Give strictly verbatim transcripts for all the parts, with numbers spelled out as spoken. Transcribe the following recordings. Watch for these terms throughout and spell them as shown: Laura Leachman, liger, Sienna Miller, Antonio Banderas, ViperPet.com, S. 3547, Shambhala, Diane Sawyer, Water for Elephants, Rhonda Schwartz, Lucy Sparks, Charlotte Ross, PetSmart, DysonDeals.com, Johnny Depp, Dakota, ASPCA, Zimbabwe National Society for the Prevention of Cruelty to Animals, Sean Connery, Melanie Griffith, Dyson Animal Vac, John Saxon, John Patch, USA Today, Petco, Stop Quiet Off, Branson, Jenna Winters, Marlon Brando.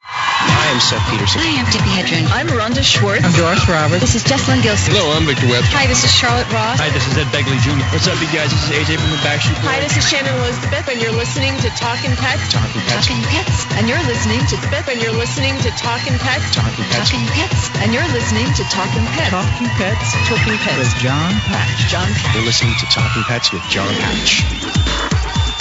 I am Seth Peterson. I am Tippi Hedren. I'm Rhonda Schwartz. I'm Doris Roberts. This is Jesslyn Gilson. Hello, I'm Victor Webster. Hi, this is Charlotte Ross. Hi, this is Ed Begley Junior What's up, you guys? This is A J from the Backstreet Boys. Hi, this is Shannon Elizabeth, and you're listening to Talkin' Pets. Talkin' Pets. Talkin' Pets. And you're listening to Beth, and you're listening to Talkin' Pets. Talkin' Pets. Talkin' Pets. And you're listening to Talkin' Pets. Talkin' Pets. Talkin' Pets. With John Patch. John Patch. You're listening to Talkin' Pets with John Patch.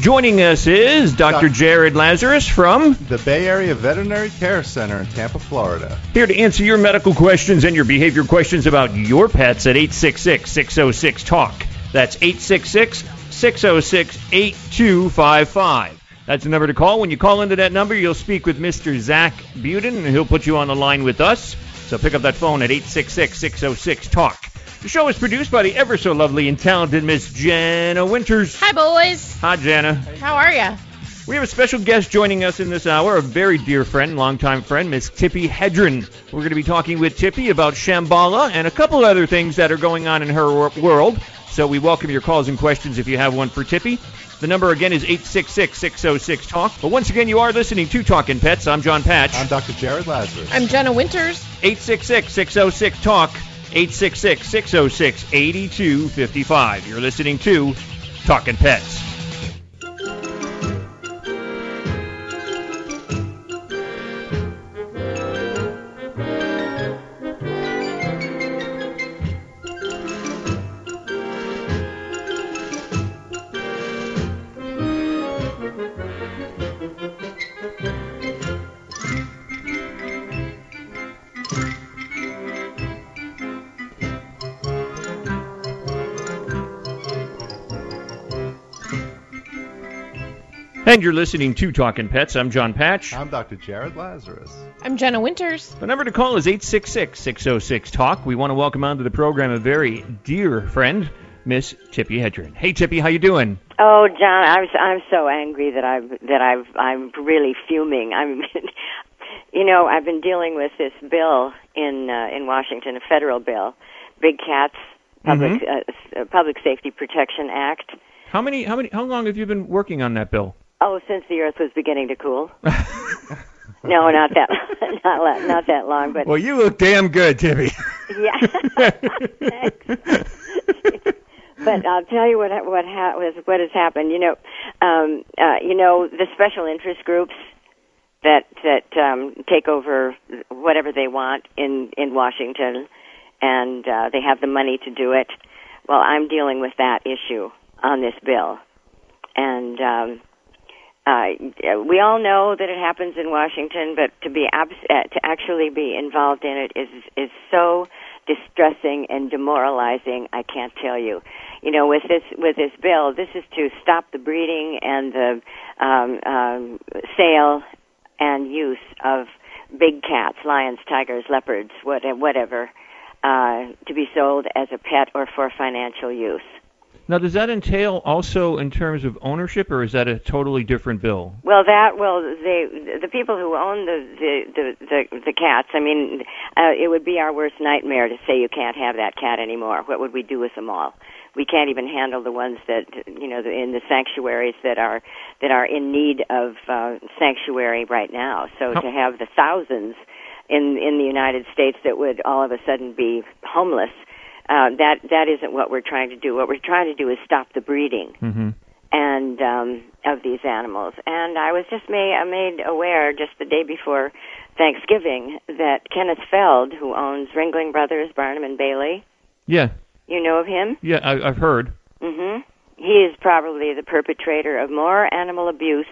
Joining us is Doctor Jared Lazarus from the Bay Area Veterinary Care Center in Tampa, Florida. Here to answer your medical questions and your behavior questions about your pets at eight six six, six oh six, talk. That's eight six six, six oh six, eight two five five. That's the number to call. When you call into that number, you'll speak with Mister Zach Buden, and he'll put you on the line with us. So pick up that phone at eight six six, six oh six, talk. The show is produced by the ever-so-lovely and talented Miss Jenna Winters. Hi, boys. Hi, Jenna. How are you? We have a special guest joining us in this hour, a very dear friend, longtime friend, Miss Tippi Hedren. We're going to be talking with Tippi about Shambhala and a couple other things that are going on in her world. So we welcome your calls and questions if you have one for Tippi. The number again is eight six six, six oh six, talk. But once again, you are listening to Talkin' Pets. I'm John Patch. I'm Doctor Jared Lazarus. I'm Jenna Winters. eight six six, six oh six, talk. eight six six, six oh six, eight two five five. You're listening to Talkin' Pets. And you're listening to Talkin' Pets. I'm John Patch. I'm Doctor Jared Lazarus. I'm Jenna Winters. The number to call is eight six six, six oh six, talk. We want to welcome onto the program a very dear friend, Miss Tippi Hedren. Hey, Tippi, how you doing? Oh, John, I'm I'm so angry that I've that I've I'm really fuming. I'm, you know, I've been dealing with this bill in uh, in Washington, a federal bill, Big Cats Public mm-hmm. uh, Public Safety Protection Act. How many? How many? How long have you been working on that bill? Oh, since the Earth was beginning to cool. No, not that, not, not that long. But well, you look damn good, Timmy. Yeah. Thanks. But I'll tell you what what ha- was what has happened. You know, um, uh, you know the special interest groups that that um, take over whatever they want in in Washington, and uh, they have the money to do it. Well, I'm dealing with that issue on this bill, and. Um, Uh, we all know that it happens in Washington, but to be abs- uh, to actually be involved in it is is so distressing and demoralizing. I can't tell you. You know, with this with this bill, this is to stop the breeding and the um, um, sale and use of big cats, lions, tigers, leopards, what, whatever, uh, to be sold as a pet or for financial use. Now, does that entail also in terms of ownership, or is that a totally different bill? Well, that well, they the people who own the the the, the, the cats. I mean, uh, it would be our worst nightmare to say you can't have that cat anymore. What would we do with them all? We can't even handle the ones that you know in the sanctuaries that are that are in need of uh, sanctuary right now. So How- to have the thousands in in the United States that would all of a sudden be homeless. Uh, that that isn't what we're trying to do. What we're trying to do is stop the breeding mm-hmm. and um, of these animals. And I was just made, made aware just the day before Thanksgiving that Kenneth Feld, who owns Ringling Brothers, Barnum and Bailey. Yeah. You know of him? Yeah, I, I've heard. Mm-hmm. He is probably the perpetrator of more animal abuse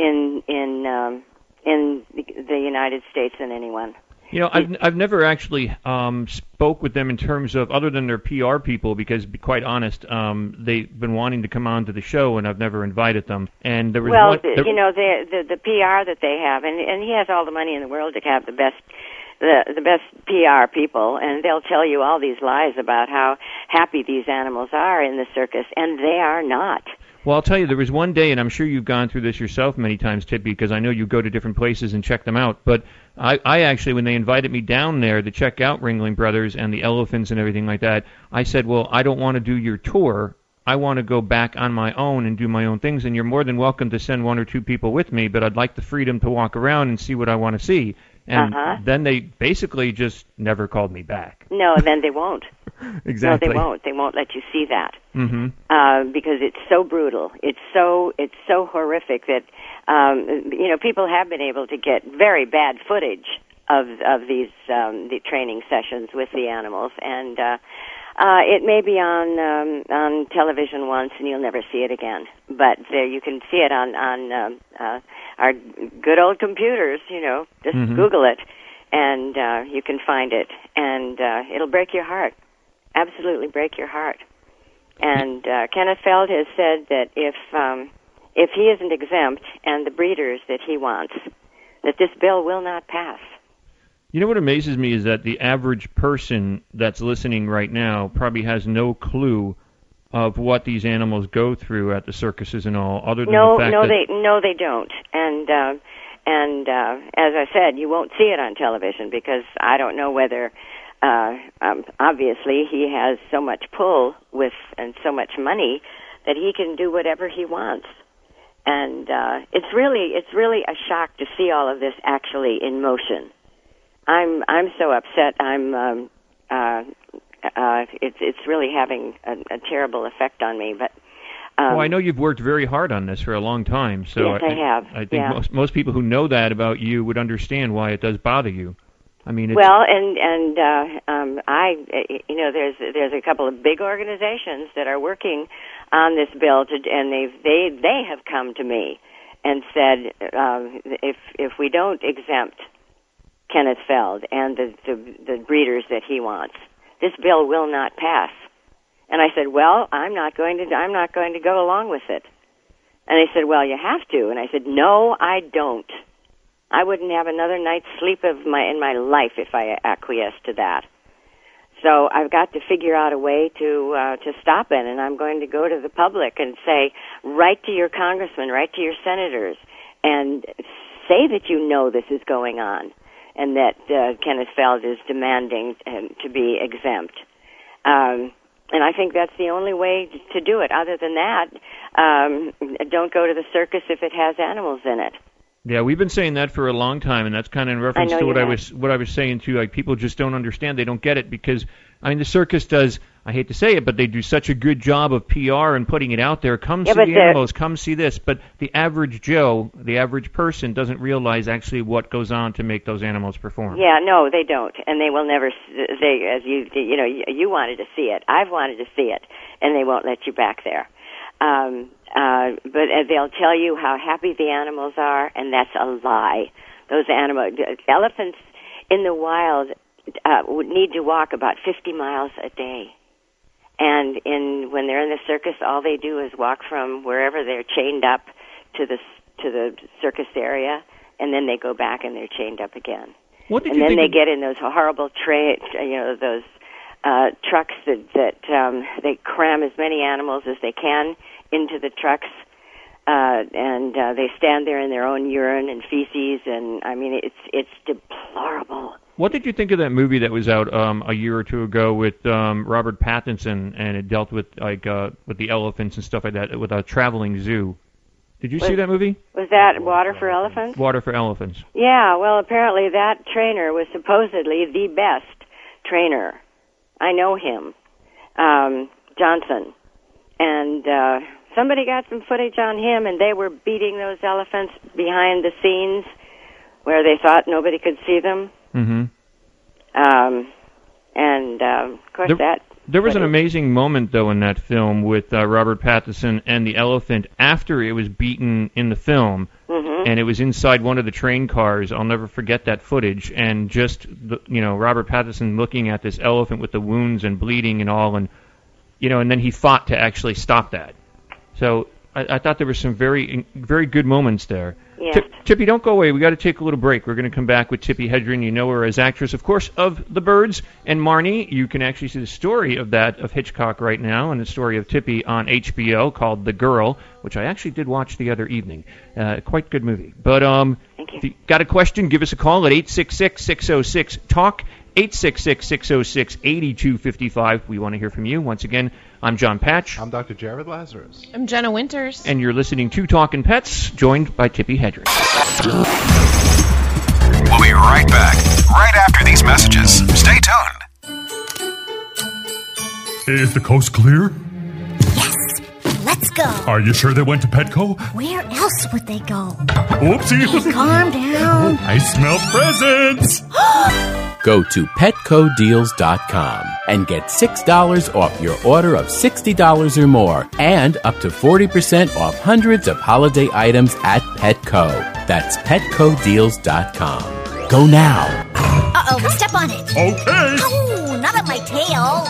in in um, in the United States than anyone. You know, I've I've never actually um, spoke with them in terms of, other than their P R people, because, to be quite honest, um, they've been wanting to come on to the show, and I've never invited them. And there was well, one, there, you know, the, the the P R that they have, and, and he has all the money in the world to have the best the the best P R people, and they'll tell you all these lies about how happy these animals are in the circus, and they are not. Well, I'll tell you, there was one day, and I'm sure you've gone through this yourself many times, Tippi, because I know you go to different places and check them out, but I, I actually, when they invited me down there to check out Ringling Brothers and the elephants and everything like that, I said, well, I don't want to do your tour. I want to go back on my own and do my own things, and you're more than welcome to send one or two people with me, but I'd like the freedom to walk around and see what I want to see. And uh-huh. then they basically just never called me back. No, then they won't. Exactly. No, they won't. They won't let you see that mm-hmm. uh, because it's so brutal. It's so it's so horrific that um, you know, people have been able to get very bad footage of of these um, the training sessions with the animals, and uh, uh, it may be on um, on television once and you'll never see it again. But there, you can see it on on um, uh, our good old computers. You know, just mm-hmm. Google it, and uh, you can find it, and uh, it'll break your heart. Absolutely break your heart. And uh, Kenneth Feld has said that if um, if he isn't exempt and the breeders that he wants, that this bill will not pass. You know what amazes me is that the average person that's listening right now probably has no clue of what these animals go through at the circuses and all, other than no, the fact no, that... They, no, they don't. And, uh, and uh, as I said, you won't see it on television because I don't know whether... Uh, um, obviously, he has so much pull with and so much money that he can do whatever he wants, and uh, it's really it's really a shock to see all of this actually in motion. I'm I'm so upset. I'm um, uh, uh, it's it's really having a, a terrible effect on me. But um, well, I know you've worked very hard on this for a long time, so yes, I, I have. I, I think yeah. most most people who know that about you would understand why it does bother you. I mean, it's... Well, and and uh, um, I, you know, there's there's a couple of big organizations that are working on this bill, to, and they they they have come to me and said, um, if if we don't exempt Kenneth Feld and the, the the breeders that he wants, this bill will not pass. And I said, well, I'm not going to I'm not going to go along with it. And they said, well, you have to. And I said, no, I don't. I wouldn't have another night's sleep of my in my life if I acquiesced to that. So I've got to figure out a way to uh, to stop it, and I'm going to go to the public and say, write to your congressman, write to your senators, and say that you know this is going on, and that uh, Kenneth Feld is demanding um, to be exempt. Um, and I think that's the only way to do it. Other than that, um, don't go to the circus if it has animals in it. Yeah, we've been saying that for a long time, and that's kind of in reference to what I was what I was saying too. Like, people just don't understand; they don't get it because, I mean, the circus does. I hate to say it, but they do such a good job of P R and putting it out there. Come see the animals, come see this. But the average Joe, the average person, doesn't realize actually what goes on to make those animals perform. Yeah, no, they don't, and they will never. They, as you, you know, you wanted to see it. I've wanted to see it, and they won't let you back there. Um, uh, but they'll tell you how happy the animals are, and that's a lie. Those animals, elephants in the wild uh, would need to walk about fifty miles a day. And in when they're in the circus, all they do is walk from wherever they're chained up to the, to the circus area, and then they go back and they're chained up again. What did and you then think they of... get in those horrible tra- you know, those uh, trucks that, that um, they cram as many animals as they can into the trucks, uh, and uh, they stand there in their own urine and feces, and I mean, it's it's deplorable. What did you think of that movie that was out um, a year or two ago with um, Robert Pattinson, and it dealt with like uh, with the elephants and stuff like that, with a traveling zoo? Did you was, see that movie? Was that Water for Elephants? Water for Elephants. Yeah. Well, apparently that trainer was supposedly the best trainer. I know him, um, Johnson, and. Uh, Somebody got some footage on him, and they were beating those elephants behind the scenes where they thought nobody could see them. Mm-hmm. Um, and, uh, of course, there, that... There was an amazing moment, though, in that film with uh, Robert Pattinson and the elephant after it was beaten in the film. Mm-hmm. Mm-hmm. And it was inside one of the train cars. I'll never forget that footage. And just, the, you know, Robert Pattinson looking at this elephant with the wounds and bleeding and all, and, you know, and then he fought to actually stop that. So I, I thought there were some very, very good moments there. Yes. T- Tippi, don't go away. We got to take a little break. We're going to come back with Tippi Hedren. You know her as actress, of course, of The Birds and Marnie. You can actually see the story of that, of Hitchcock right now, and the story of Tippi on H B O called The Girl, which I actually did watch the other evening. Uh, quite good movie. But um, if you got a question, give us a call at eight six six, six oh six, talk, eight six six, six oh six, eight two five five. We want to hear from you. Once again, I'm John Patch. I'm Doctor Jared Lazarus. I'm Jenna Winters. And you're listening to Talkin' Pets, joined by Tippi Hedren. We'll be right back, right after these messages. Stay tuned. Is the coast clear? Yes. Let's go. Are you sure they went to Petco? Where else would they go? Oopsie. Hey, calm down. I smell presents. Go to Petco Deals dot com and get six dollars off your order of sixty dollars or more and up to forty percent off hundreds of holiday items at Petco. That's Petco Deals dot com. Go now. Uh-oh, step on it. Okay. Oh, not on my tail.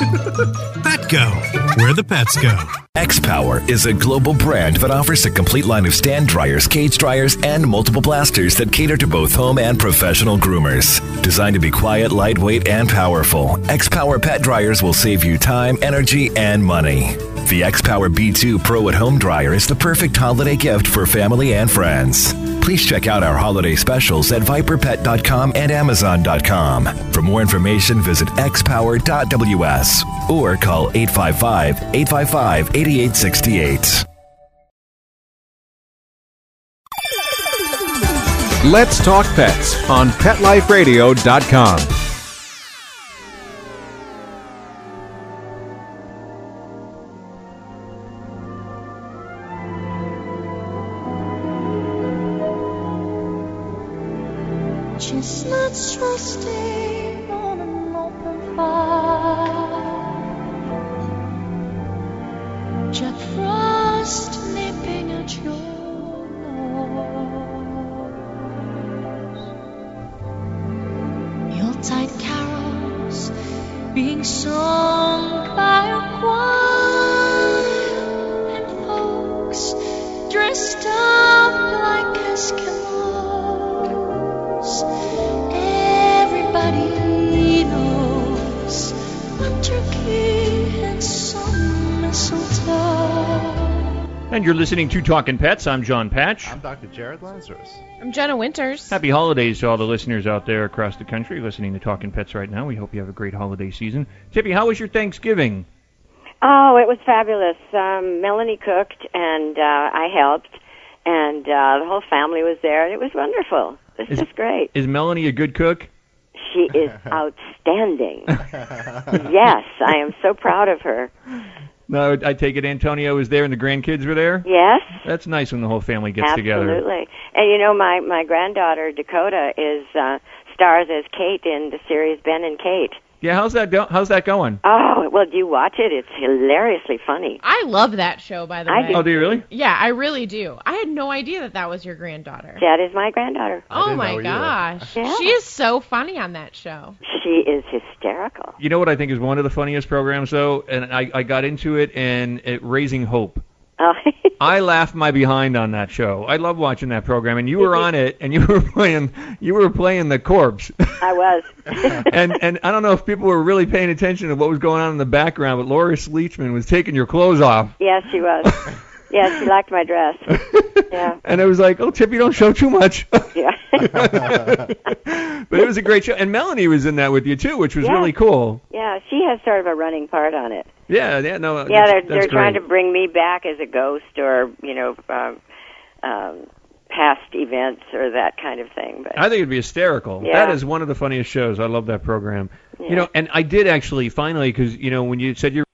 Petco, where the pets go. X-Power is a global brand that offers a complete line of stand dryers, cage dryers, and multiple blasters that cater to both home and professional groomers. Designed to be quiet, lightweight, and powerful, X-Power pet dryers will save you time, energy, and money. The X-Power B two Pro at Home Dryer is the perfect holiday gift for family and friends. Please check out our holiday specials at Viper Pet dot com and Amazon dot com. For more information, visit x power dot w s or call eight five five, eight five five, eight five five. eighty-eight sixty-eight. Let's Talk Pets on Pet Life Radio dot com. Chestnuts roasting on an open fire. Jack Frost nipping at your nose. Yuletide carols being sung by a choir, and folks dressed up like Eskimos. Everybody knows what turkey and some. And you're listening to Talkin' Pets. I'm John Patch. I'm Doctor Jared Lazarus. I'm Jenna Winters. Happy holidays to all the listeners out there across the country listening to Talkin' Pets right now. We hope you have a great holiday season. Tippi, how was your Thanksgiving? Oh, it was fabulous. Um, Melanie cooked, and uh, I helped, and uh, the whole family was there, and it was wonderful. It was just great. Is Melanie a good cook? She is outstanding. Yes, I am so proud of her. No, I take it Antonio was there and the grandkids were there? Yes. That's nice when the whole family gets Absolutely. Together. Absolutely. And, you know, my, my granddaughter, Dakota, is uh, stars as Kate in the series Ben and Kate. Yeah, how's that go- How's that going? Oh, well, do you watch it? It's hilariously funny. I love that show, by the I way. Do. Oh, do you really? Yeah, I really do. I had no idea that that was your granddaughter. That is my granddaughter. Oh, my gosh. Yeah. She is so funny on that show. She is hysterical. You know what I think is one of the funniest programs, though? And I, I got into it, and it, Raising Hope. Oh. I laughed my behind on that show. I love watching that program, and you were on it, and you were playing you were playing the corpse. I was. and and I don't know if people were really paying attention to what was going on in the background, but Laura Leachman was taking your clothes off. Yes, she was. Yeah, she liked my dress. Yeah. And it was like, oh, Tippi, don't show too much. Yeah. But it was a great show. And Melanie was in that with you, too, which was yeah. really cool. Yeah, she has sort of a running part on it. Yeah, yeah, no. Yeah, they're, they're trying to bring me back as a ghost or, you know, um, um, past events or that kind of thing. But I think it'd be hysterical. Yeah. That is one of the funniest shows. I love that program. Yeah. You know, and I did actually finally, because, you know, when you said you're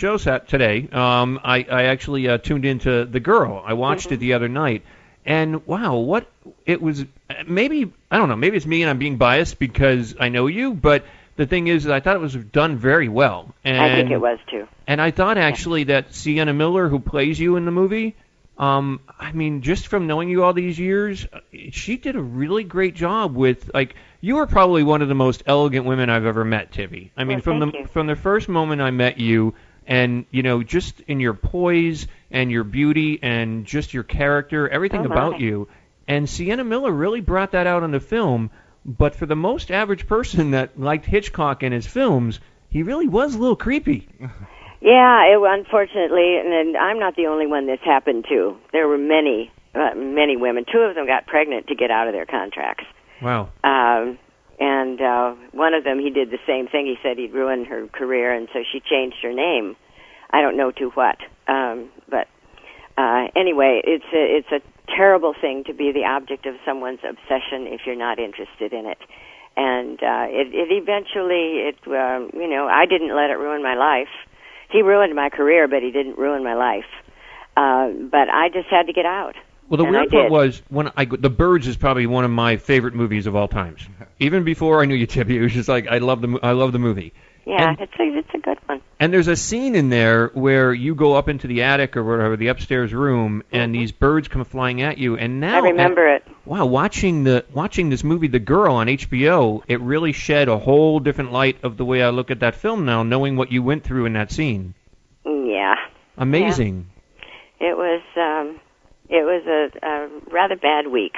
show set today, um, I, I actually uh, tuned into The Girl. I watched mm-hmm. it the other night, and wow, what it was. Maybe, I don't know, maybe it's me and I'm being biased because I know you, but the thing is that I thought it was done very well. And I think it was too. And I thought actually that Sienna Miller, who plays you in the movie, Um, I mean, just from knowing you all these years, she did a really great job with, like, you were probably one of the most elegant women I've ever met, Tippi. I mean, well, from the you. from the first moment I met you, and, you know, just in your poise and your beauty and just your character, everything oh, about you. And Sienna Miller really brought that out in the film, but for the most average person that liked Hitchcock and his films, he really was a little creepy. Yeah, it, unfortunately, and, and I'm not the only one this happened to. There were many, uh, many women. Two of them got pregnant to get out of their contracts. Wow. Um, and uh, one of them, he did the same thing. He said he'd ruined her career, and so she changed her name. I don't know to what. Um, but uh, anyway, it's a, it's a terrible thing to be the object of someone's obsession if you're not interested in it. And uh, it, it eventually, it um, you know, I didn't let it ruin my life. He ruined my career, but he didn't ruin my life. Uh, but I just had to get out. Well, the and weird part was, when I, The Birds is probably one of my favorite movies of all times. Even before I knew you, Tippi, it was just like, I love the, I love the movie. Yeah, and, it's, a, it's a good one. And there's a scene in there where you go up into the attic or whatever, the upstairs room, mm-hmm. and these birds come flying at you. And now, I remember and, it. Wow, watching the watching this movie, The Girl, on H B O, it really shed a whole different light of the way I look at that film now, knowing what you went through in that scene. Yeah. Amazing. Yeah. It was um, it was a, a rather bad week.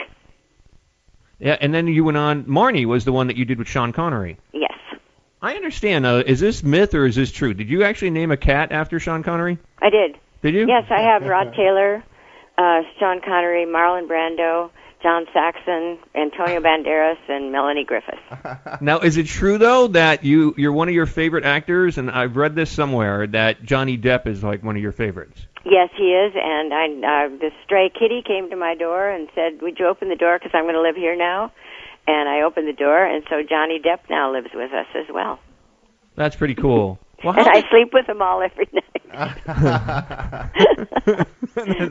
Yeah, and then you went on. Marnie was the one that you did with Sean Connery. Yes. I understand. Uh, is this myth or is this true? Did you actually name a cat after Sean Connery? I did. Did you? Yes, I have Rod Taylor, uh, Sean Connery, Marlon Brando, John Saxon, Antonio Banderas, and Melanie Griffith. Now, is it true, though, that you, you're one of your favorite actors, and I've read this somewhere, that Johnny Depp is, like, one of your favorites? Yes, he is, and I, uh, this stray kitty came to my door and said, would you open the door because I'm going to live here now? And I opened the door, and so Johnny Depp now lives with us as well. That's pretty cool. Well, and I sleep with them all every night.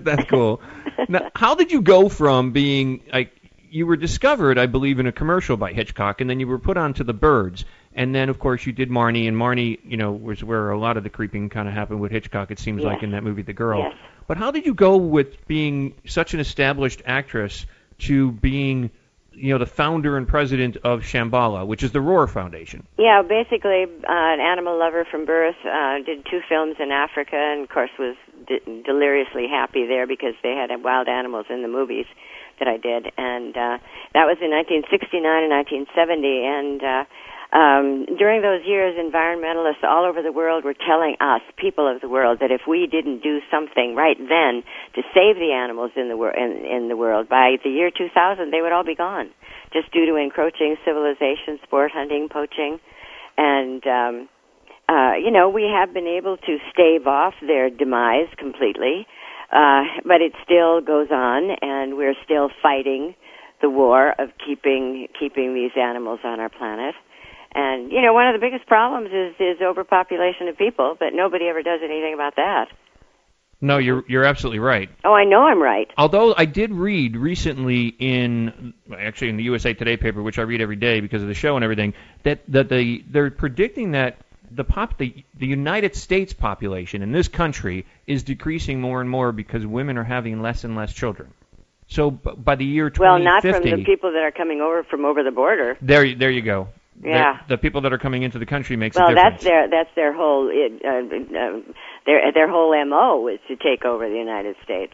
That's cool. Now, how did you go from being, like, you were discovered, I believe, in a commercial by Hitchcock, and then you were put onto The Birds, and then, of course, you did Marnie, and Marnie, you know, was where a lot of the creeping kind of happened with Hitchcock, it seems yes. like, in that movie, The Girl. Yes. But how did you go with being such an established actress to being, you know, the founder and president of Shambhala, which is the Roar Foundation? Yeah, basically uh, an animal lover from birth, uh, did two films in Africa and, of course, was de- deliriously happy there because they had wild animals in the movies that I did. And uh, that was in nineteen sixty-nine and nineteen seventy. And uh, um, during those years, environmentalists all over the world were telling us, people of the world, that if we didn't do something right then to save the animals in the, wor- in, in the world, by the year two thousand, they would all be gone, just due to encroaching civilization, sport hunting, poaching. And, um, uh, you know, we have been able to stave off their demise completely, uh, but it still goes on, and we're still fighting the war of keeping keeping these animals on our planet. And, you know, one of the biggest problems is, is overpopulation of people, but nobody ever does anything about that. No, you're you're absolutely right. Oh, I know I'm right. Although I did read recently in, actually in the U S A Today paper, which I read every day because of the show and everything, that, that they, they're predicting that the, pop, the, the United States population in this country is decreasing more and more because women are having less and less children. So b- by the year twenty fifty... Well, not from the people that are coming over from over the border. There, there you go. Yeah, the, the people that are coming into the country makes well, a difference. Well, that's their that's their whole it, uh, uh, their their whole M O is to take over the United States.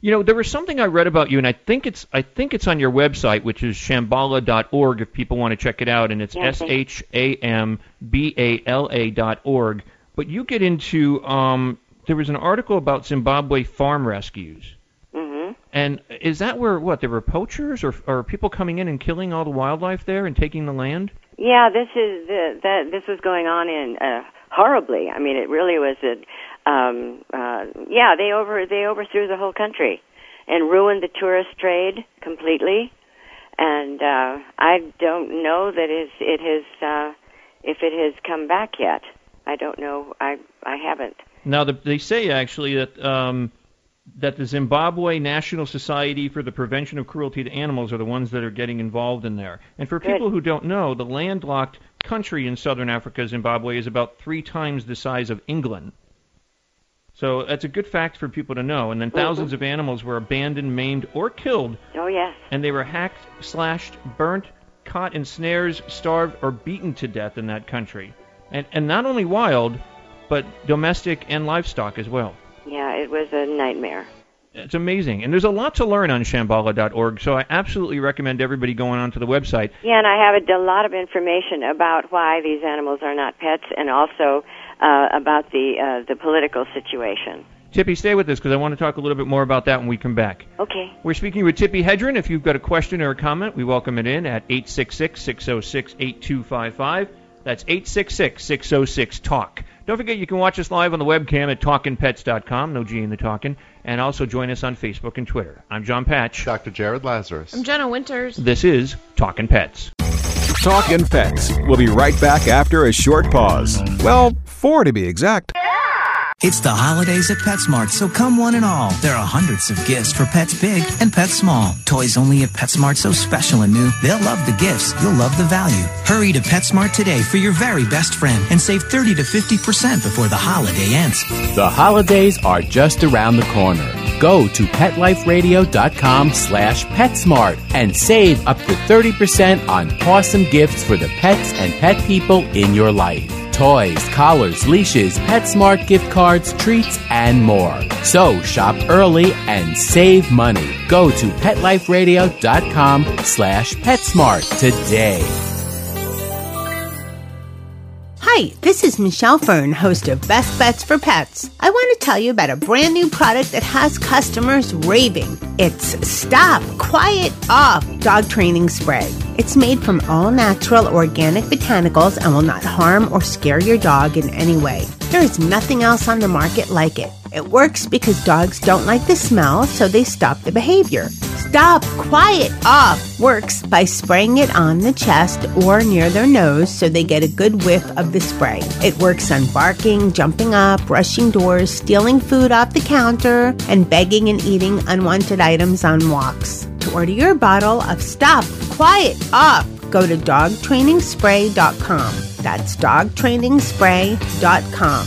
You know, there was something I read about you, and I think it's I think it's on your website, which is Shambhala dot org, if people want to check it out, and it's S H A M B A L A dot org. But you get into um, there was an article about Zimbabwe farm rescues. And is that where, what, there were poachers or, or people coming in and killing all the wildlife there and taking the land? Yeah, this is the, the, this was going on in uh, horribly. I mean, it really was a, um, uh, yeah, they over they overthrew the whole country and ruined the tourist trade completely. And uh, I don't know that is it has uh, if it has come back yet. I don't know. I I haven't. Now the, they say actually that. Um, that the Zimbabwe National Society for the Prevention of Cruelty to Animals are the ones that are getting involved in there. And for Good. people who don't know, the landlocked country in southern Africa, Zimbabwe, is about three times the size of England. So that's a good fact for people to know. And then thousands mm-hmm. of animals were abandoned, maimed, or killed. Oh, yes. And they were hacked, slashed, burnt, caught in snares, starved, or beaten to death in that country. And, and not only wild, but domestic and livestock as well. Yeah, it was a nightmare. It's amazing. And there's a lot to learn on Shambhala dot org, so I absolutely recommend everybody going onto the website. Yeah, and I have a lot of information about why these animals are not pets and also uh, about the uh, the political situation. Tippi, stay with us because I want to talk a little bit more about that when we come back. Okay. We're speaking with Tippi Hedren. If you've got a question or a comment, we welcome it in at eight six six, six oh six, eight two five five. That's eight six six, six oh six, talk. Don't forget you can watch us live on the webcam at Talkin Pets dot com, no G in the Talkin, and also join us on Facebook and Twitter. I'm John Patch. Doctor Jared Lazarus. I'm Jenna Winters. This is Talkin' Pets. Talkin' Pets. We'll be right back after a short pause. Well, four to be exact. It's the holidays at PetSmart, so come one and all. There are hundreds of gifts for pets big and pets small. Toys only at PetSmart, so special and new. They'll love the gifts. You'll love the value. Hurry to PetSmart today for your very best friend and save thirty to fifty percent before the holiday ends. The holidays are just around the corner. Go to Pet Life Radio dot com slash PetSmart and save up to thirty percent on awesome gifts for the pets and pet people in your life. Toys, collars, leashes, PetSmart gift cards, treats, and more. So shop early and save money. Go to Pet Life Radio dot com slash PetSmart today. Hi, this is Michelle Fern, host of Best Bets for Pets. I want to tell you about a brand new product that has customers raving. It's Stop Quiet Off Dog Training Spray. It's made from all-natural organic botanicals and will not harm or scare your dog in any way. There is nothing else on the market like it. It works because dogs don't like the smell, so they stop the behavior. Stop Quiet Off works by spraying it on the chest or near their nose so they get a good whiff of the spray. It works on barking, jumping up, rushing doors, stealing food off the counter, and begging and eating unwanted items on walks. To order your bottle of Stop Quiet Off, go to Dog Training Spray dot com. That's Dog Training Spray dot com.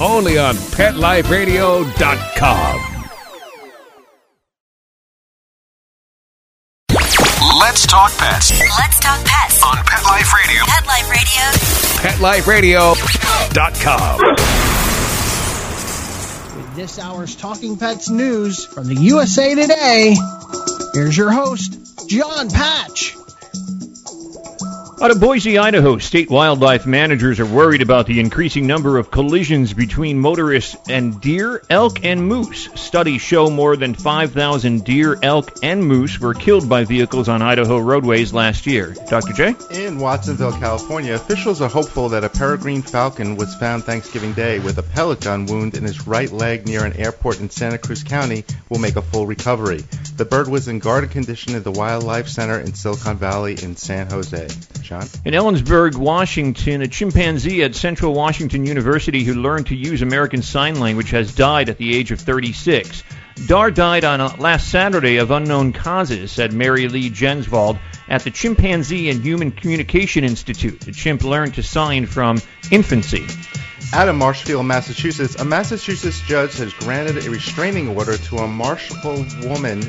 Only on Pet Life Radio dot com. Let's talk pets. Let's talk pets. On Pet Life Radio. Pet Life Radio. Pet Life Radio dot com. With this hour's Talking Pets news from the U S A Today, here's your host, John Patch. Out of Boise, Idaho, state wildlife managers are worried about the increasing number of collisions between motorists and deer, elk, and moose. Studies show more than five thousand deer, elk, and moose were killed by vehicles on Idaho roadways last year. Doctor J? In Watsonville, California, officials are hopeful that a peregrine falcon was found Thanksgiving Day with a pellet gun wound in his right leg near an airport in Santa Cruz County will make a full recovery. The bird was in guarded condition at the Wildlife Center in Silicon Valley in San Jose. In Ellensburg, Washington, a chimpanzee at Central Washington University who learned to use American Sign Language has died at the age of thirty-six. Dar died on a, last Saturday of unknown causes, said Mary Lee Jenswald at the Chimpanzee and Human Communication Institute. The chimp learned to sign from infancy. Out of Marshfield, Massachusetts, a Massachusetts judge has granted a restraining order to a Marshfield woman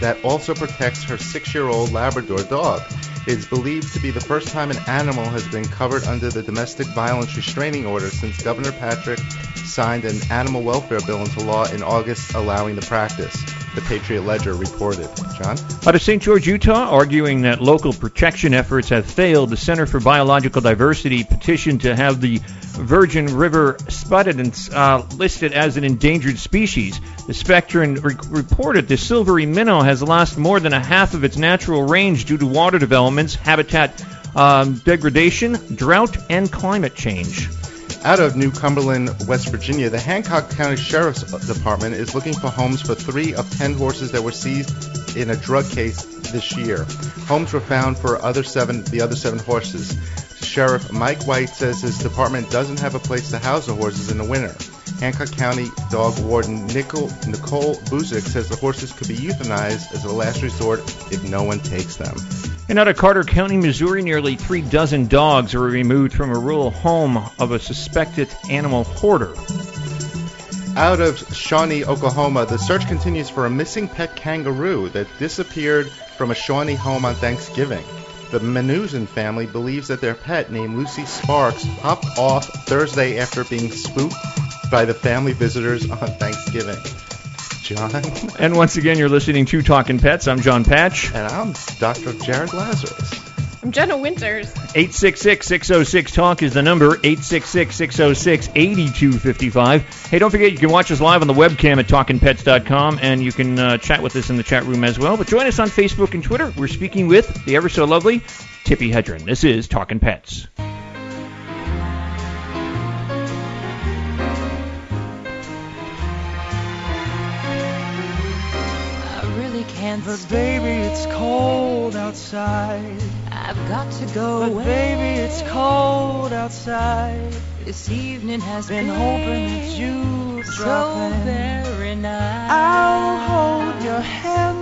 that also protects her six-year-old Labrador dog. It's believed to be the first time an animal has been covered under the domestic violence restraining order since Governor Patrick signed an animal welfare bill into law in August allowing the practice. The Patriot Ledger reported. John? Out of Saint George, Utah, arguing that local protection efforts have failed, the Center for Biological Diversity petitioned to have the Virgin River Spuddens uh, listed as an endangered species. The Spectrum re- reported the silvery minnow has lost more than a half of its natural range due to water developments, habitat um, degradation, drought, and climate change. Out of New Cumberland, West Virginia, the Hancock County Sheriff's Department is looking for homes for three of ten horses that were seized in a drug case this year. Homes were found for other seven, the other seven horses. Sheriff Mike White says his department doesn't have a place to house the horses in the winter. Hancock County Dog Warden Nicole, Nicole Buzik says the horses could be euthanized as a last resort if no one takes them. And out of Carter County, Missouri, nearly three dozen dogs were removed from a rural home of a suspected animal hoarder. Out of Shawnee, Oklahoma, the search continues for a missing pet kangaroo that disappeared from a Shawnee home on Thanksgiving. The Menusin family believes that their pet named Lucy Sparks popped off Thursday after being spooked by the family visitors on Thanksgiving. John? And once again, you're listening to Talkin' Pets. I'm John Patch. And I'm Doctor Jared Lazarus. I'm Jenna Winters. eight six six, six oh six, TALK is the number, eight six six, six oh six, eight two five five. Hey, don't forget, you can watch us live on the webcam at Talkin Pets dot com, and you can uh, chat with us in the chat room as well. But join us on Facebook and Twitter. We're speaking with the ever-so-lovely Tippi Hedren. This is Talkin' Pets. But baby, it's cold outside. I've got to go but away. But baby, it's cold outside. This evening has been, been hoping that you'd drop in. So very nice. I'll hold your hands.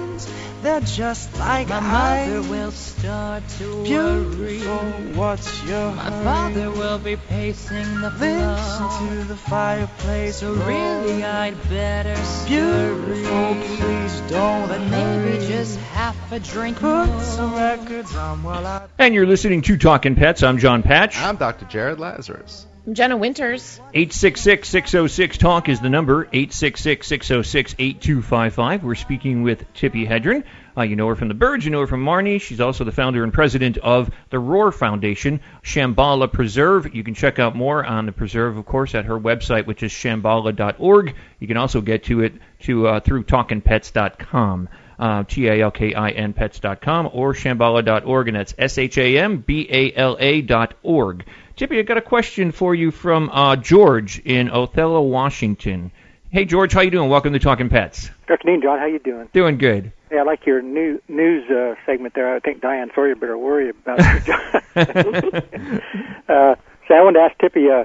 They're just like my mother eyes. Will start to Beautiful, worry. What's your My hurry? Father will be pacing the floor. Listen to the fireplace. So really, I'd better scurry. Beautiful, please don't. But maybe just half a drink Put more. Some records on while I... And you're listening to Talkin' Pets. I'm John Patch. I'm Doctor Jared Lazarus. I'm Jenna Winters. eight six six, six oh six, TALK is the number, eight six six, six oh six, eight two five five. We're speaking with Tippi Hedren. Uh, you know her from The Birds. You know her from Marnie. She's also the founder and president of the Roar Foundation, Shambhala Preserve. You can check out more on the preserve, of course, at her website, which is Shambhala dot org. You can also get to it to uh, through Talkin Pets dot com. Uh, T A L K I N pets dot com or Shambhala dot org, and that's S H A M B A L A dot org. Tippi, I got a question for you from uh, George in Othello, Washington. Hey, George, how you doing? Welcome to Talkin' Pets. Good afternoon, John. How you doing? Doing good. Yeah, I like your new news uh, segment there. I think Diane Sawyer better worry about you, John. uh, so I wanted to ask Tippi uh, uh,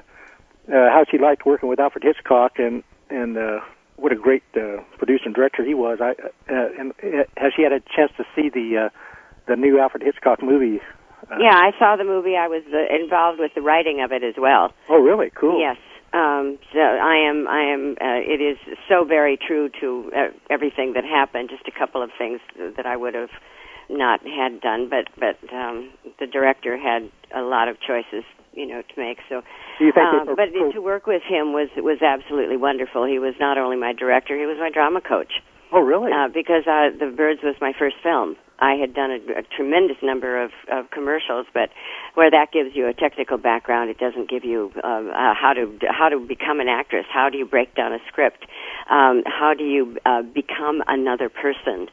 how she liked working with Alfred Hitchcock and, and uh, what a great uh, producer and director he was. I, uh, and uh, has she had a chance to see the uh, the new Alfred Hitchcock movie? Uh, yeah, I saw the movie. I was uh, involved with the writing of it as well. Oh, really? Cool. Yes. Um, so I am. I am. Uh, it is so very true to uh, everything that happened. Just a couple of things that I would have not had done, but but um, the director had a lot of choices, you know, to make. So, Do you think um, they, or, but or, to work with him was was absolutely wonderful. He was not only my director, he was my drama coach. Oh, really? Uh, because uh, The Birds was my first film. I had done a, a tremendous number of, of commercials, but where that gives you a technical background, it doesn't give you uh, uh, how to how to become an actress. How do you break down a script? Um, how do you uh, become another person?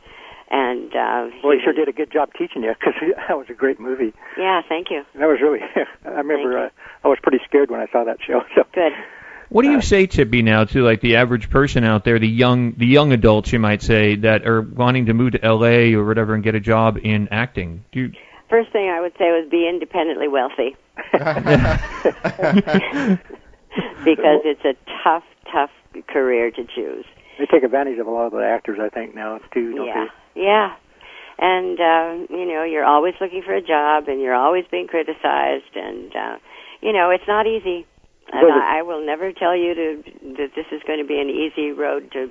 And uh, well, he sure did a good job teaching you, because that was a great movie. Yeah, thank you. That was really. I remember uh, I was pretty scared when I saw that show. So. Good. What do you say, Tippi, now to like the average person out there, the young, the young adults, you might say, that are wanting to move to L A or whatever and get a job in acting? Do you... First thing I would say was be independently wealthy, because it's a tough, tough career to choose. They take advantage of a lot of the actors, I think, now too. Don't yeah, they? yeah, and uh, you know, you're always looking for a job, and you're always being criticized, and uh, you know, it's not easy. And I, I will never tell you to, that this is going to be an easy road to,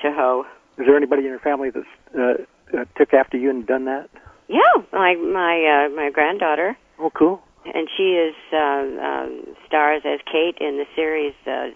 to hoe. Is there anybody in your family that uh, uh, took after you and done that? Yeah, my my uh, my granddaughter. Oh, cool. And she is uh, um, stars as Kate in the series uh,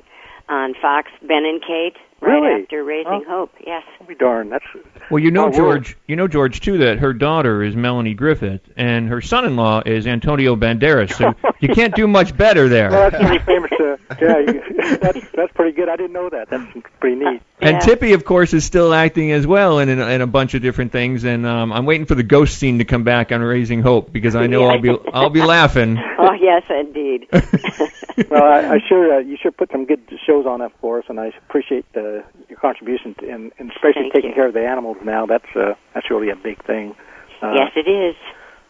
on Fox, Ben and Kate. Right really? After Raising oh. Hope, yes. I'll be darned. That's well, you know, George. World. You know, George, too, that her daughter is Melanie Griffith, and her son-in-law is Antonio Banderas. So you can't do much better there. Well, that's pretty famous. Uh, yeah, you, that's that's pretty good. I didn't know that. That's pretty neat. And yeah. Tippi, of course, is still acting as well in, in, in a bunch of different things. And um, I'm waiting for the ghost scene to come back on Raising Hope because I know yeah. I'll be I'll be laughing. Oh yes, indeed. Well, I, I sure uh, you sure put some good shows on that for us, and I appreciate the, your contribution to, and, and especially Thank taking you. care of the animals. Now that's uh, that's really a big thing. Uh, yes, it is.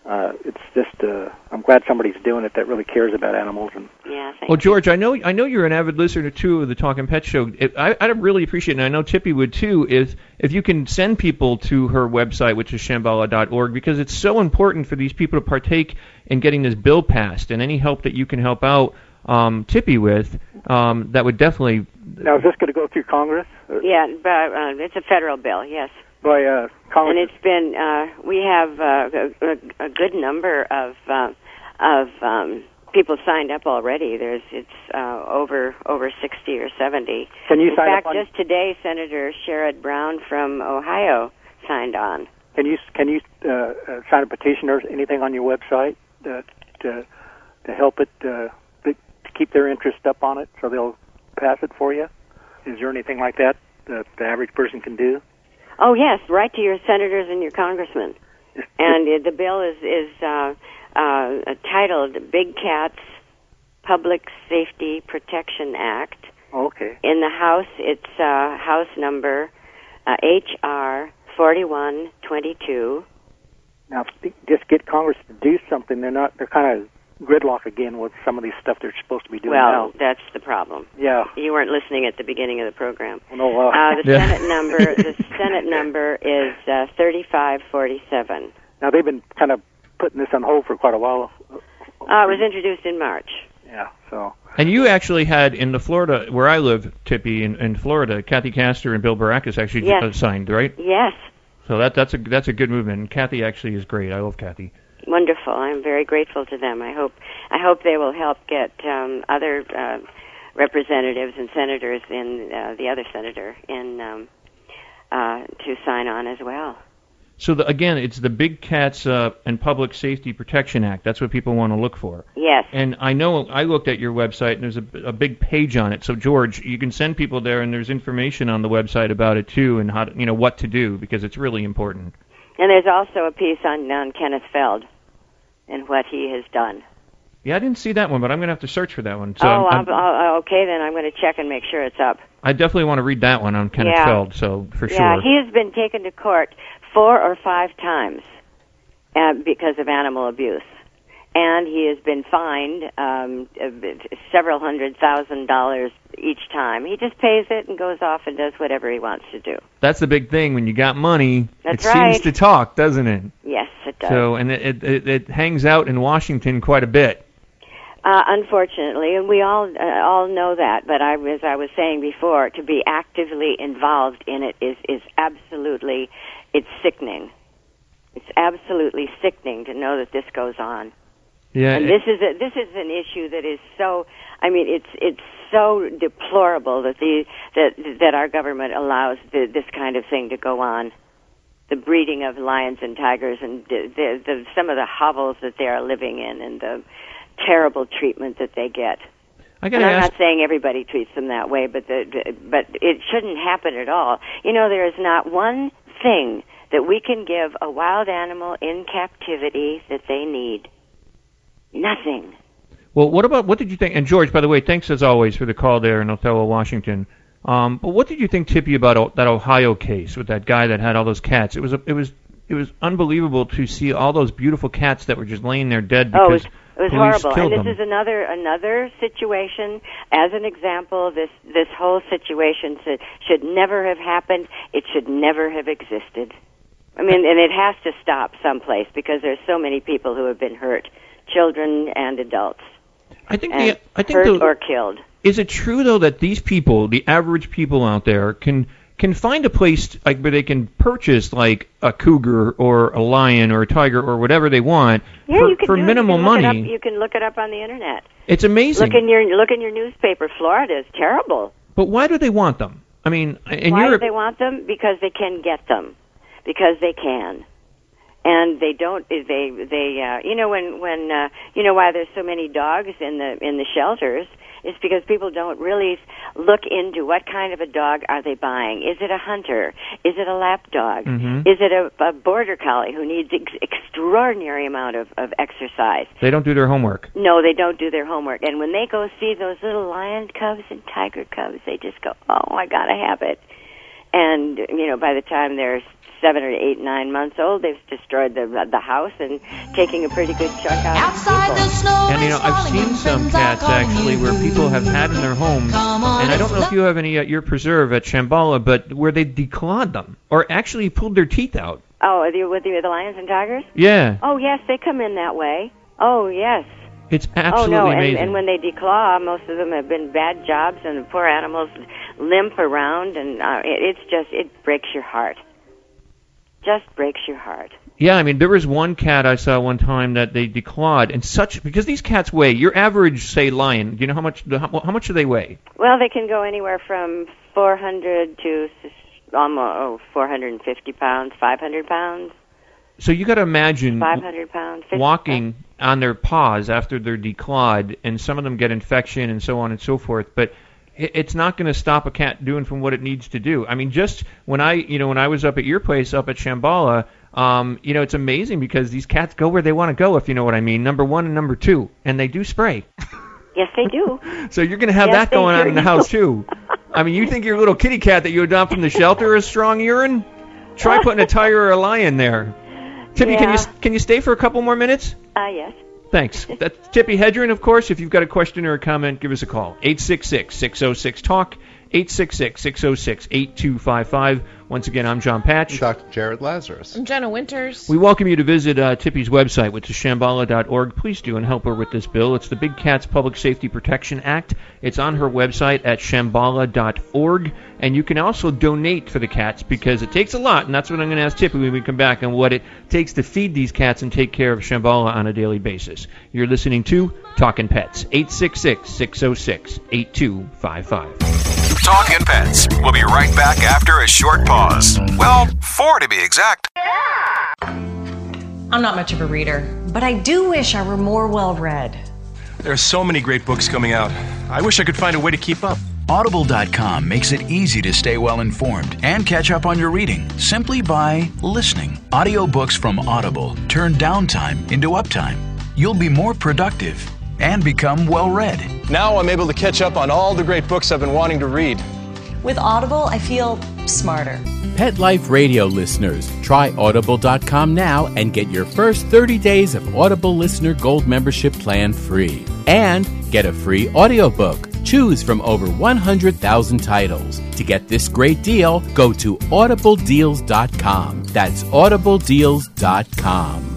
Uh, it's just, uh, I'm glad somebody's doing it that really cares about animals. And yeah, well, George, I know I know you're an avid listener, too, of the Talkin' Pet Show. It, I, I'd really appreciate it, and I know Tippi would, too, if, if you can send people to her website, which is Shambhala dot org, because it's so important for these people to partake in getting this bill passed, and any help that you can help out um, Tippi with, um, that would definitely... Now, is this going to go through Congress? Or? Yeah, but, uh, it's a federal bill, yes. By, uh, and it's been, uh, we have uh, a, a good number of uh, of um, people signed up already. There's it's uh, over over sixty or seventy. Can you In sign fact, up on... just today, Senator Sherrod Brown from Ohio signed on. Can you can you uh, sign a petition or anything on your website uh, to to help it uh, to keep their interest up on it so they'll pass it for you? Is there anything like that that the average person can do? Oh, yes, right to your senators and your congressmen. And the bill is, is uh, uh, titled Big Cats Public Safety Protection Act. Okay. In the House, it's uh, House number uh, H R forty-one twenty-two. Now, just get Congress to do something. They're not, they're kind of gridlock again with some of these stuff they're supposed to be doing well, now. Well, that's the problem. Yeah. You weren't listening at the beginning of the program. No, uh, uh, the yeah. Senate number the Senate number is uh, thirty-five forty-seven. Now, they've been kind of putting this on hold for quite a while. Uh, it was introduced in March. Yeah, so... And you actually had, in the Florida, where I live, Tippi, in, in Florida, Kathy Castor and Bill Baracus actually yes. signed, right? Yes. So that that's a that's a good movement. And Kathy actually is great. I love Kathy. Wonderful. I'm very grateful to them. I hope I hope they will help get um, other uh, representatives and senators in uh, the other senator in um, uh, to sign on as well. So the, again, it's the Big Cats uh, and Public Safety Protection Act. That's what people want to look for. Yes. And I know I looked at your website and there's a, a big page on it. So George, you can send people there, and there's information on the website about it too, and how to, you know what to do because it's really important. And there's also a piece on, on Kenneth Feld and what he has done. Yeah, I didn't see that one, but I'm going to have to search for that one. So oh, I'm, I'm, I'll, okay, then I'm going to check and make sure it's up. I definitely want to read that one on Kenneth yeah. Feld, so for yeah, sure. Yeah, he has been taken to court four or five times uh, because of animal abuse. And he has been fined um, several hundred thousand dollars each time. He just pays it and goes off and does whatever he wants to do. That's the big thing. When you got money, That's it right. seems to talk, doesn't it? Yes, it does. So, and it, it, it hangs out in Washington quite a bit. Uh, unfortunately, and we all uh, all know that. But I, as I was saying before, to be actively involved in it is is absolutely, it's sickening. It's absolutely sickening to know that this goes on. Yeah, and this is a, this is an issue that is so. I mean, it's it's so deplorable that the that that our government allows the, this kind of thing to go on, the breeding of lions and tigers, and the, the, the, some of the hovels that they are living in, and the terrible treatment that they get. I gotta and I'm ask... not saying everybody treats them that way, but the, the but it shouldn't happen at all. You know, there is not one thing that we can give a wild animal in captivity that they need. Nothing. Well, what about, what did you think, and George, by the way, thanks as always for the call there in Othello, Washington, um, but what did you think, Tippi, about o- that Ohio case with that guy that had all those cats? It was a, it was it was unbelievable to see all those beautiful cats that were just laying there dead because oh, it was, it was police horrible. Killed and this them. Is another another situation, as an example, this, this whole situation should, should never have happened. It should never have existed. I mean, and it has to stop someplace because there's so many people who have been hurt. Children and adults. I think the, I think hurt the, or killed. Is it true though that these people, the average people out there, can can find a place like where they can purchase like a cougar or a lion or a tiger or whatever they want yeah, for, you can for minimal it. You can money? Up, you can look it up on the internet. It's amazing. Look in your look in your newspaper. Florida is terrible. But why do they want them? I mean, in why Europe, do they want them? Because they can get them. Because they can. And they don't. They they. Uh, you know when when uh, you know why there's so many dogs in the in the shelters is because people don't really look into what kind of a dog are they buying. Is it a hunter? Is it a lap dog? Mm-hmm. Is it a, a border collie who needs ex- extraordinary amount of, of exercise? They don't do their homework. No, they don't do their homework. And when they go see those little lion cubs and tiger cubs, they just go, oh, I gotta have it. And, you know, by the time they're seven or eight, nine months old, they've destroyed the the house and taking a pretty good chunk out outside of people. The snow. And, you know, I've seen some cats, actually, where people have had in their home, and I don't know if you have any at your preserve at Shambhala, but where they declawed them or actually pulled their teeth out. Oh, the, with the, the lions and tigers? Yeah. Oh, yes, they come in that way. Oh, yes. It's absolutely oh, no, and, amazing. And when they declaw, most of them have been bad jobs, and the poor animals limp around, and uh, it, it's just, it breaks your heart. Just breaks your heart. Yeah, I mean, there was one cat I saw one time that they declawed, and such, because these cats weigh, your average, say, lion, do you know how much, how, how much do they weigh? Well, they can go anywhere from four hundred to almost oh, four hundred fifty pounds, five hundred pounds. So you got to imagine five hundred pounds, walking pounds on their paws after they're declawed, and some of them get infection and so on and so forth, but it's not going to stop a cat doing from what it needs to do. I mean, just when I, you know, when I was up at your place up at Shambhala, um, you know, it's amazing because these cats go where they want to go, if you know what I mean, number one and number two, and they do spray. Yes, they do. So you're going to have yes, that going on in the house, too. I mean, you think your little kitty cat that you adopt from the shelter is strong urine? Try putting a tiger or a lion there. Tippi, yeah. can you can you stay for a couple more minutes? Ah, uh, yes. Thanks. That's Tippi Hedren, of course. If you've got a question or a comment, give us a call. eight six six, six oh six, talk, eight six six, six oh six, eight two five five. Once again, I'm John Patch. I'm Doctor Jared Lazarus. I'm Jenna Winters. We welcome you to visit uh, Tippi's website, which is Shambhala dot org. Please do, and help her with this bill. It's the Big Cats Public Safety Protection Act. It's on her website at Shambhala dot org. And you can also donate for the cats, because it takes a lot, and that's what I'm going to ask Tippi when we come back, on what it takes to feed these cats and take care of Shambhala on a daily basis. You're listening to Talkin' Pets, eight six six, six oh six, eight two five five. Talkin' Pets. We'll be right back after a short pause. Well, four to be exact. I'm not much of a reader, but I do wish I were more well-read. There are so many great books coming out. I wish I could find a way to keep up. Audible dot com makes it easy to stay well-informed and catch up on your reading simply by listening. Audiobooks from Audible turn downtime into uptime. You'll be more productive and become well-read. Now I'm able to catch up on all the great books I've been wanting to read. With Audible, I feel smarter. Pet Life Radio listeners, try Audible dot com now and get your first thirty days of Audible Listener Gold Membership Plan free. And get a free audiobook. Choose from over one hundred thousand titles. To get this great deal, go to Audible Deals dot com. That's Audible Deals dot com.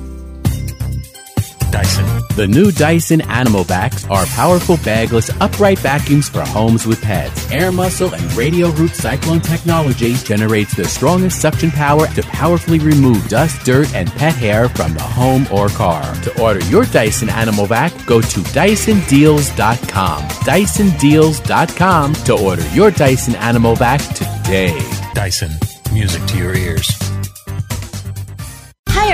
Dyson. The new Dyson Animal Vacs are powerful bagless upright vacuums for homes with pets. Air muscle and radial root cyclone technology generates the strongest suction power to powerfully remove dust, dirt, and pet hair from the home or car. To order your Dyson Animal Vac, go to Dyson Deals dot com. Dyson Deals dot com to order your Dyson Animal Vac today. Dyson. Music to your ears. Hi,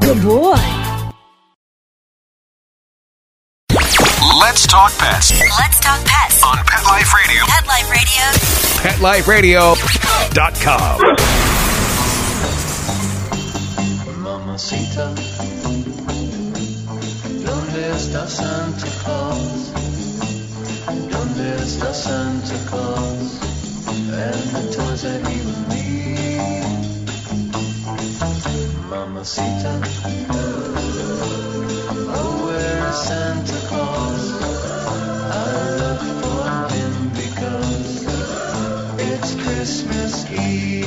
Good boy. Let's talk pets. Let's talk pets. On Pet Life Radio. Pet Life Radio. Pet Life Radio dot com. Mamacita, ¿dónde está Santa Claus? ¿Dónde está Santa Claus? And the toys that he would need. Mamacita, oh, where is Santa Claus? I look for him because it's Christmas Eve.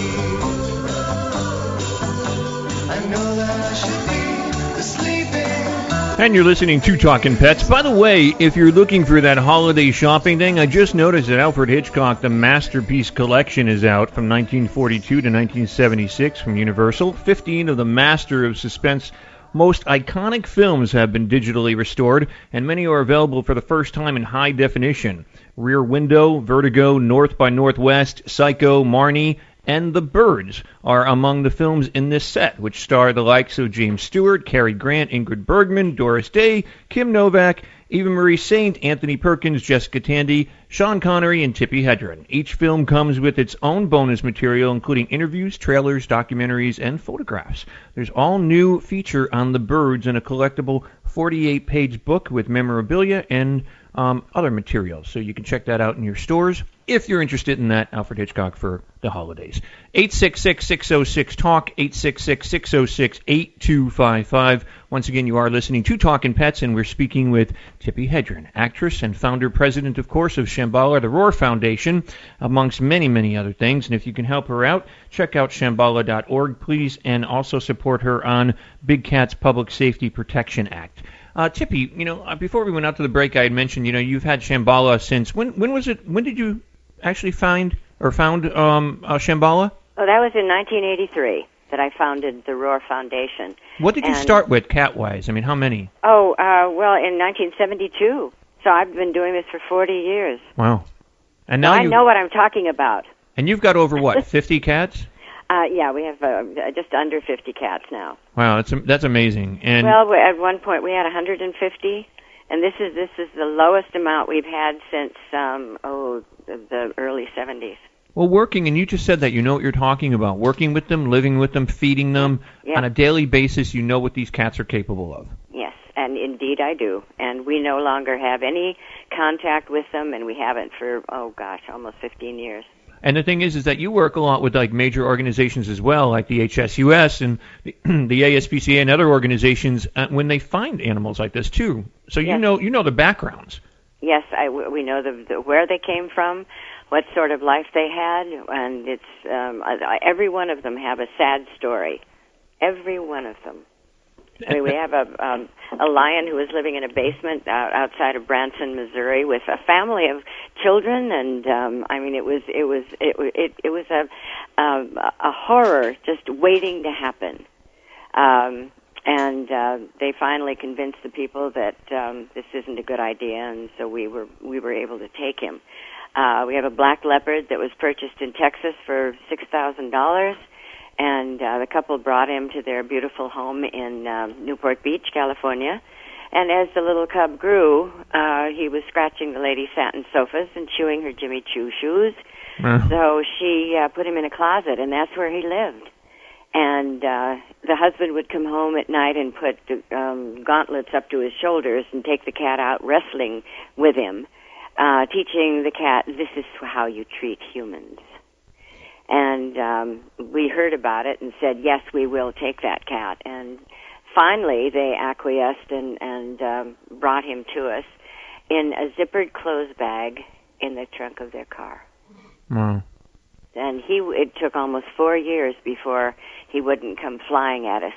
I know that I should be sleeping, And you're listening to Talkin' Pets. By the way, if you're looking for that holiday shopping thing, I just noticed that Alfred Hitchcock, the Masterpiece Collection, is out from nineteen forty-two to nineteen seventy-six from Universal. fifteen of the Master of Suspense most iconic films have been digitally restored, and many are available for the first time in high definition. Rear Window, Vertigo, North by Northwest, Psycho, Marnie, and The Birds are among the films in this set, which star the likes of James Stewart, Cary Grant, Ingrid Bergman, Doris Day, Kim Novak, Eva Marie Saint, Anthony Perkins, Jessica Tandy, Sean Connery, and Tippi Hedren. Each film comes with its own bonus material, including interviews, trailers, documentaries, and photographs. There's all new feature on The Birds in a collectible forty-eight page book with memorabilia and um, other materials, so you can check that out in your stores if you're interested in that, Alfred Hitchcock for the holidays. eight six six, six oh six, TALK, eight six six, six oh six, eight two five five. Once again, you are listening to Talkin' Pets, and we're speaking with Tippi Hedren, actress and founder, president, of course, of Shambhala, the Roar Foundation, amongst many, many other things. And if you can help her out, check out Shambhala dot org, please, and also support her on Big Cats Public Safety Protection Act. Uh, Tippi, you know, before we went out to the break, I had mentioned, you know, you've had Shambhala since. When When was it, when did you actually find or found um, uh, Shambhala? Oh, that was in nineteen eighty-three that I founded the Roar Foundation. What did and, you start with cat-wise? I mean, how many? Oh, uh, well, in nineteen seventy-two. So I've been doing this for forty years. Wow. And now so I you, know what I'm talking about. And you've got over, what, fifty cats? Uh, yeah, we have uh, just under fifty cats now. Wow, that's that's amazing. And well, at one point we had one hundred fifty, and this is this is the lowest amount we've had since um, oh the, the early seventies. Well, working, and you just said that you know what you're talking about. Working with them, living with them, feeding them yep. on a daily basis, you know what these cats are capable of. Yes, and indeed I do. And we no longer have any contact with them, and we haven't for oh gosh, almost fifteen years. And the thing is, is that you work a lot with like major organizations as well, like the H S U S and the, the A S P C A and other organizations. Uh, when they find animals like this too, so yes. you know you know the backgrounds. Yes, I, we know the, the where they came from, what sort of life they had, and it's um, I, every one of them have a sad story. Every one of them. I mean, we have a um, a lion who was living in a basement out, outside of Branson, Missouri, with a family of children, and um, I mean, it was it was it it, it was a um, a horror just waiting to happen. Um, and uh, they finally convinced the people that um, this isn't a good idea, and so we were we were able to take him. Uh, we have a black leopard that was purchased in Texas for six thousand dollars. And uh, the couple brought him to their beautiful home in uh, Newport Beach, California. And as the little cub grew, uh, he was scratching the lady's satin sofas and chewing her Jimmy Choo shoes. Wow. So she uh, put him in a closet, and that's where he lived. And uh, the husband would come home at night and put um, gauntlets up to his shoulders and take the cat out wrestling with him, uh, teaching the cat, this is how you treat humans. And um, we heard about it and said, yes, we will take that cat. And finally, they acquiesced and, and um, brought him to us in a zippered clothes bag in the trunk of their car. Wow. And he, it took almost four years before he wouldn't come flying at us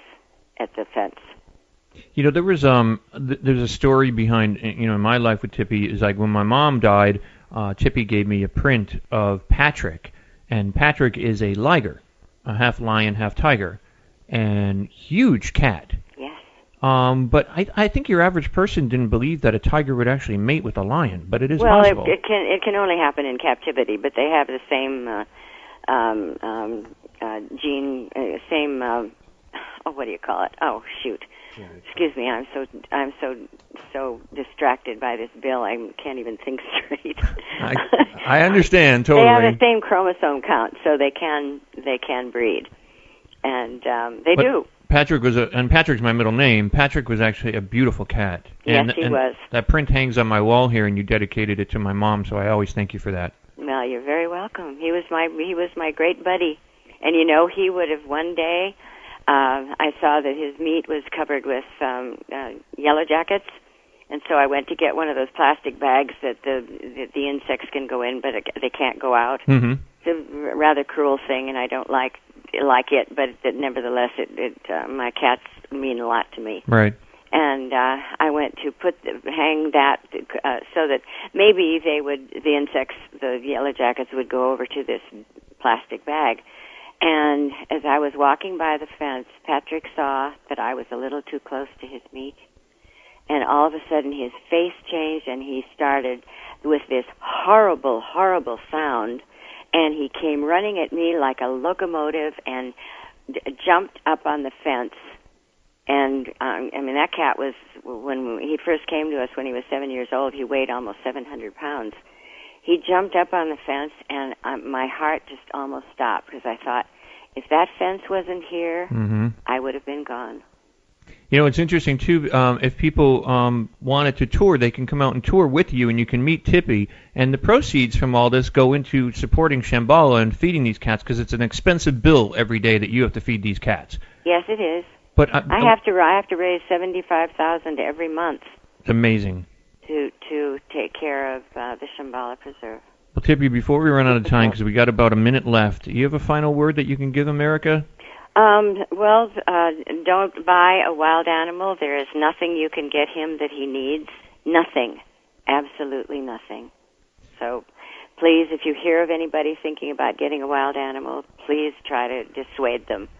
at the fence. You know, there was um, th- there's a story behind, you know, in my life with Tippi, is like when my mom died, uh, Tippi gave me a print of Patrick. And Patrick is a liger, a half lion, half tiger, and huge cat. Yes. Um, but I, I think your average person didn't believe that a tiger would actually mate with a lion, but it is well, possible. Well, it, it can it can only happen in captivity, but they have the same uh, um, um, uh, gene, uh, same. Uh, oh, what do you call it? Oh, shoot. Yeah, excuse me, I'm so I'm so so distracted by this bill. I can't even think straight. I, I understand totally. They have the same chromosome count, so they can they can breed, and um, they but do. Patrick was a, and Patrick's my middle name. Patrick was actually a beautiful cat. And, yes, he and was. That print hangs on my wall here, and you dedicated it to my mom, so I always thank you for that. Well, you're very welcome. He was my he was my great buddy, and you know he would have one day. Uh, I saw that his meat was covered with um, uh, yellow jackets, and so I went to get one of those plastic bags that the that the insects can go in, but it, they can't go out. Mm-hmm. It's a rather cruel thing, and I don't like like it, but it, nevertheless, it, it uh, my cats mean a lot to me. Right. And uh, I went to put the, hang that uh, so that maybe they would, the insects, the yellow jackets would go over to this plastic bag. And as I was walking by the fence, Patrick saw that I was a little too close to his meat. And all of a sudden his face changed and he started with this horrible, horrible sound. And he came running at me like a locomotive and d- jumped up on the fence. And, um, I mean, that cat was, when he first came to us when he was seven years old, he weighed almost seven hundred pounds. He jumped up on the fence, and um, my heart just almost stopped because I thought, if that fence wasn't here, mm-hmm. I would have been gone. You know, it's interesting, too, um, if people um, wanted to tour, they can come out and tour with you, and you can meet Tippi. And the proceeds from all this go into supporting Shambhala and feeding these cats because it's an expensive bill every day that you have to feed these cats. Yes, it is. But I, I have to I have to raise seventy-five thousand dollars every month. It's amazing. To to take care of uh, the Shambhala Preserve. Well, Tippi, before we run out of time, because we got about a minute left, do you have a final word that you can give America? Um, well, uh, don't buy a wild animal. There is nothing you can get him that he needs. Nothing. Absolutely nothing. So please, if you hear of anybody thinking about getting a wild animal, please try to dissuade them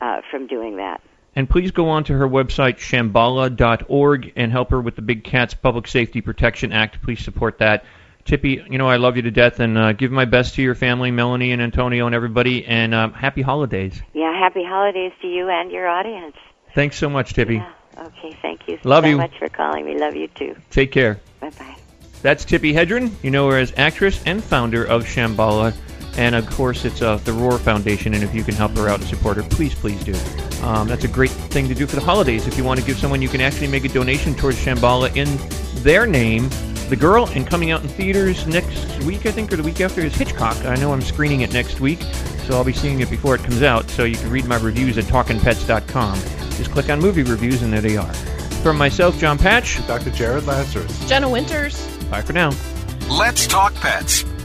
uh, from doing that. And please go on to her website, Shambhala dot org, and help her with the Big Cats Public Safety Protection Act. Please support that. Tippi, you know I love you to death, and uh, give my best to your family, Melanie and Antonio and everybody, and um, happy holidays. Yeah, happy holidays to you and your audience. Thanks so much, Tippi. Yeah, okay, thank you love so you. much for calling me. Love you, too. Take care. Bye-bye. That's Tippi Hedren. You know her as actress and founder of Shambhala. And, of course, it's uh, the Roar Foundation, and if you can help her out and support her, please, please do. Um, that's a great thing to do for the holidays. If you want to give someone, you can actually make a donation towards Shambhala in their name. The Girl, and coming out in theaters next week, I think, or the week after, is Hitchcock. I know I'm screening it next week, so I'll be seeing it before it comes out, so you can read my reviews at Talkin Pets dot com. Just click on Movie Reviews, and there they are. From myself, John Patch. Doctor Jared Lazarus. Jenna Winters. Bye for now. Let's Talk Pets.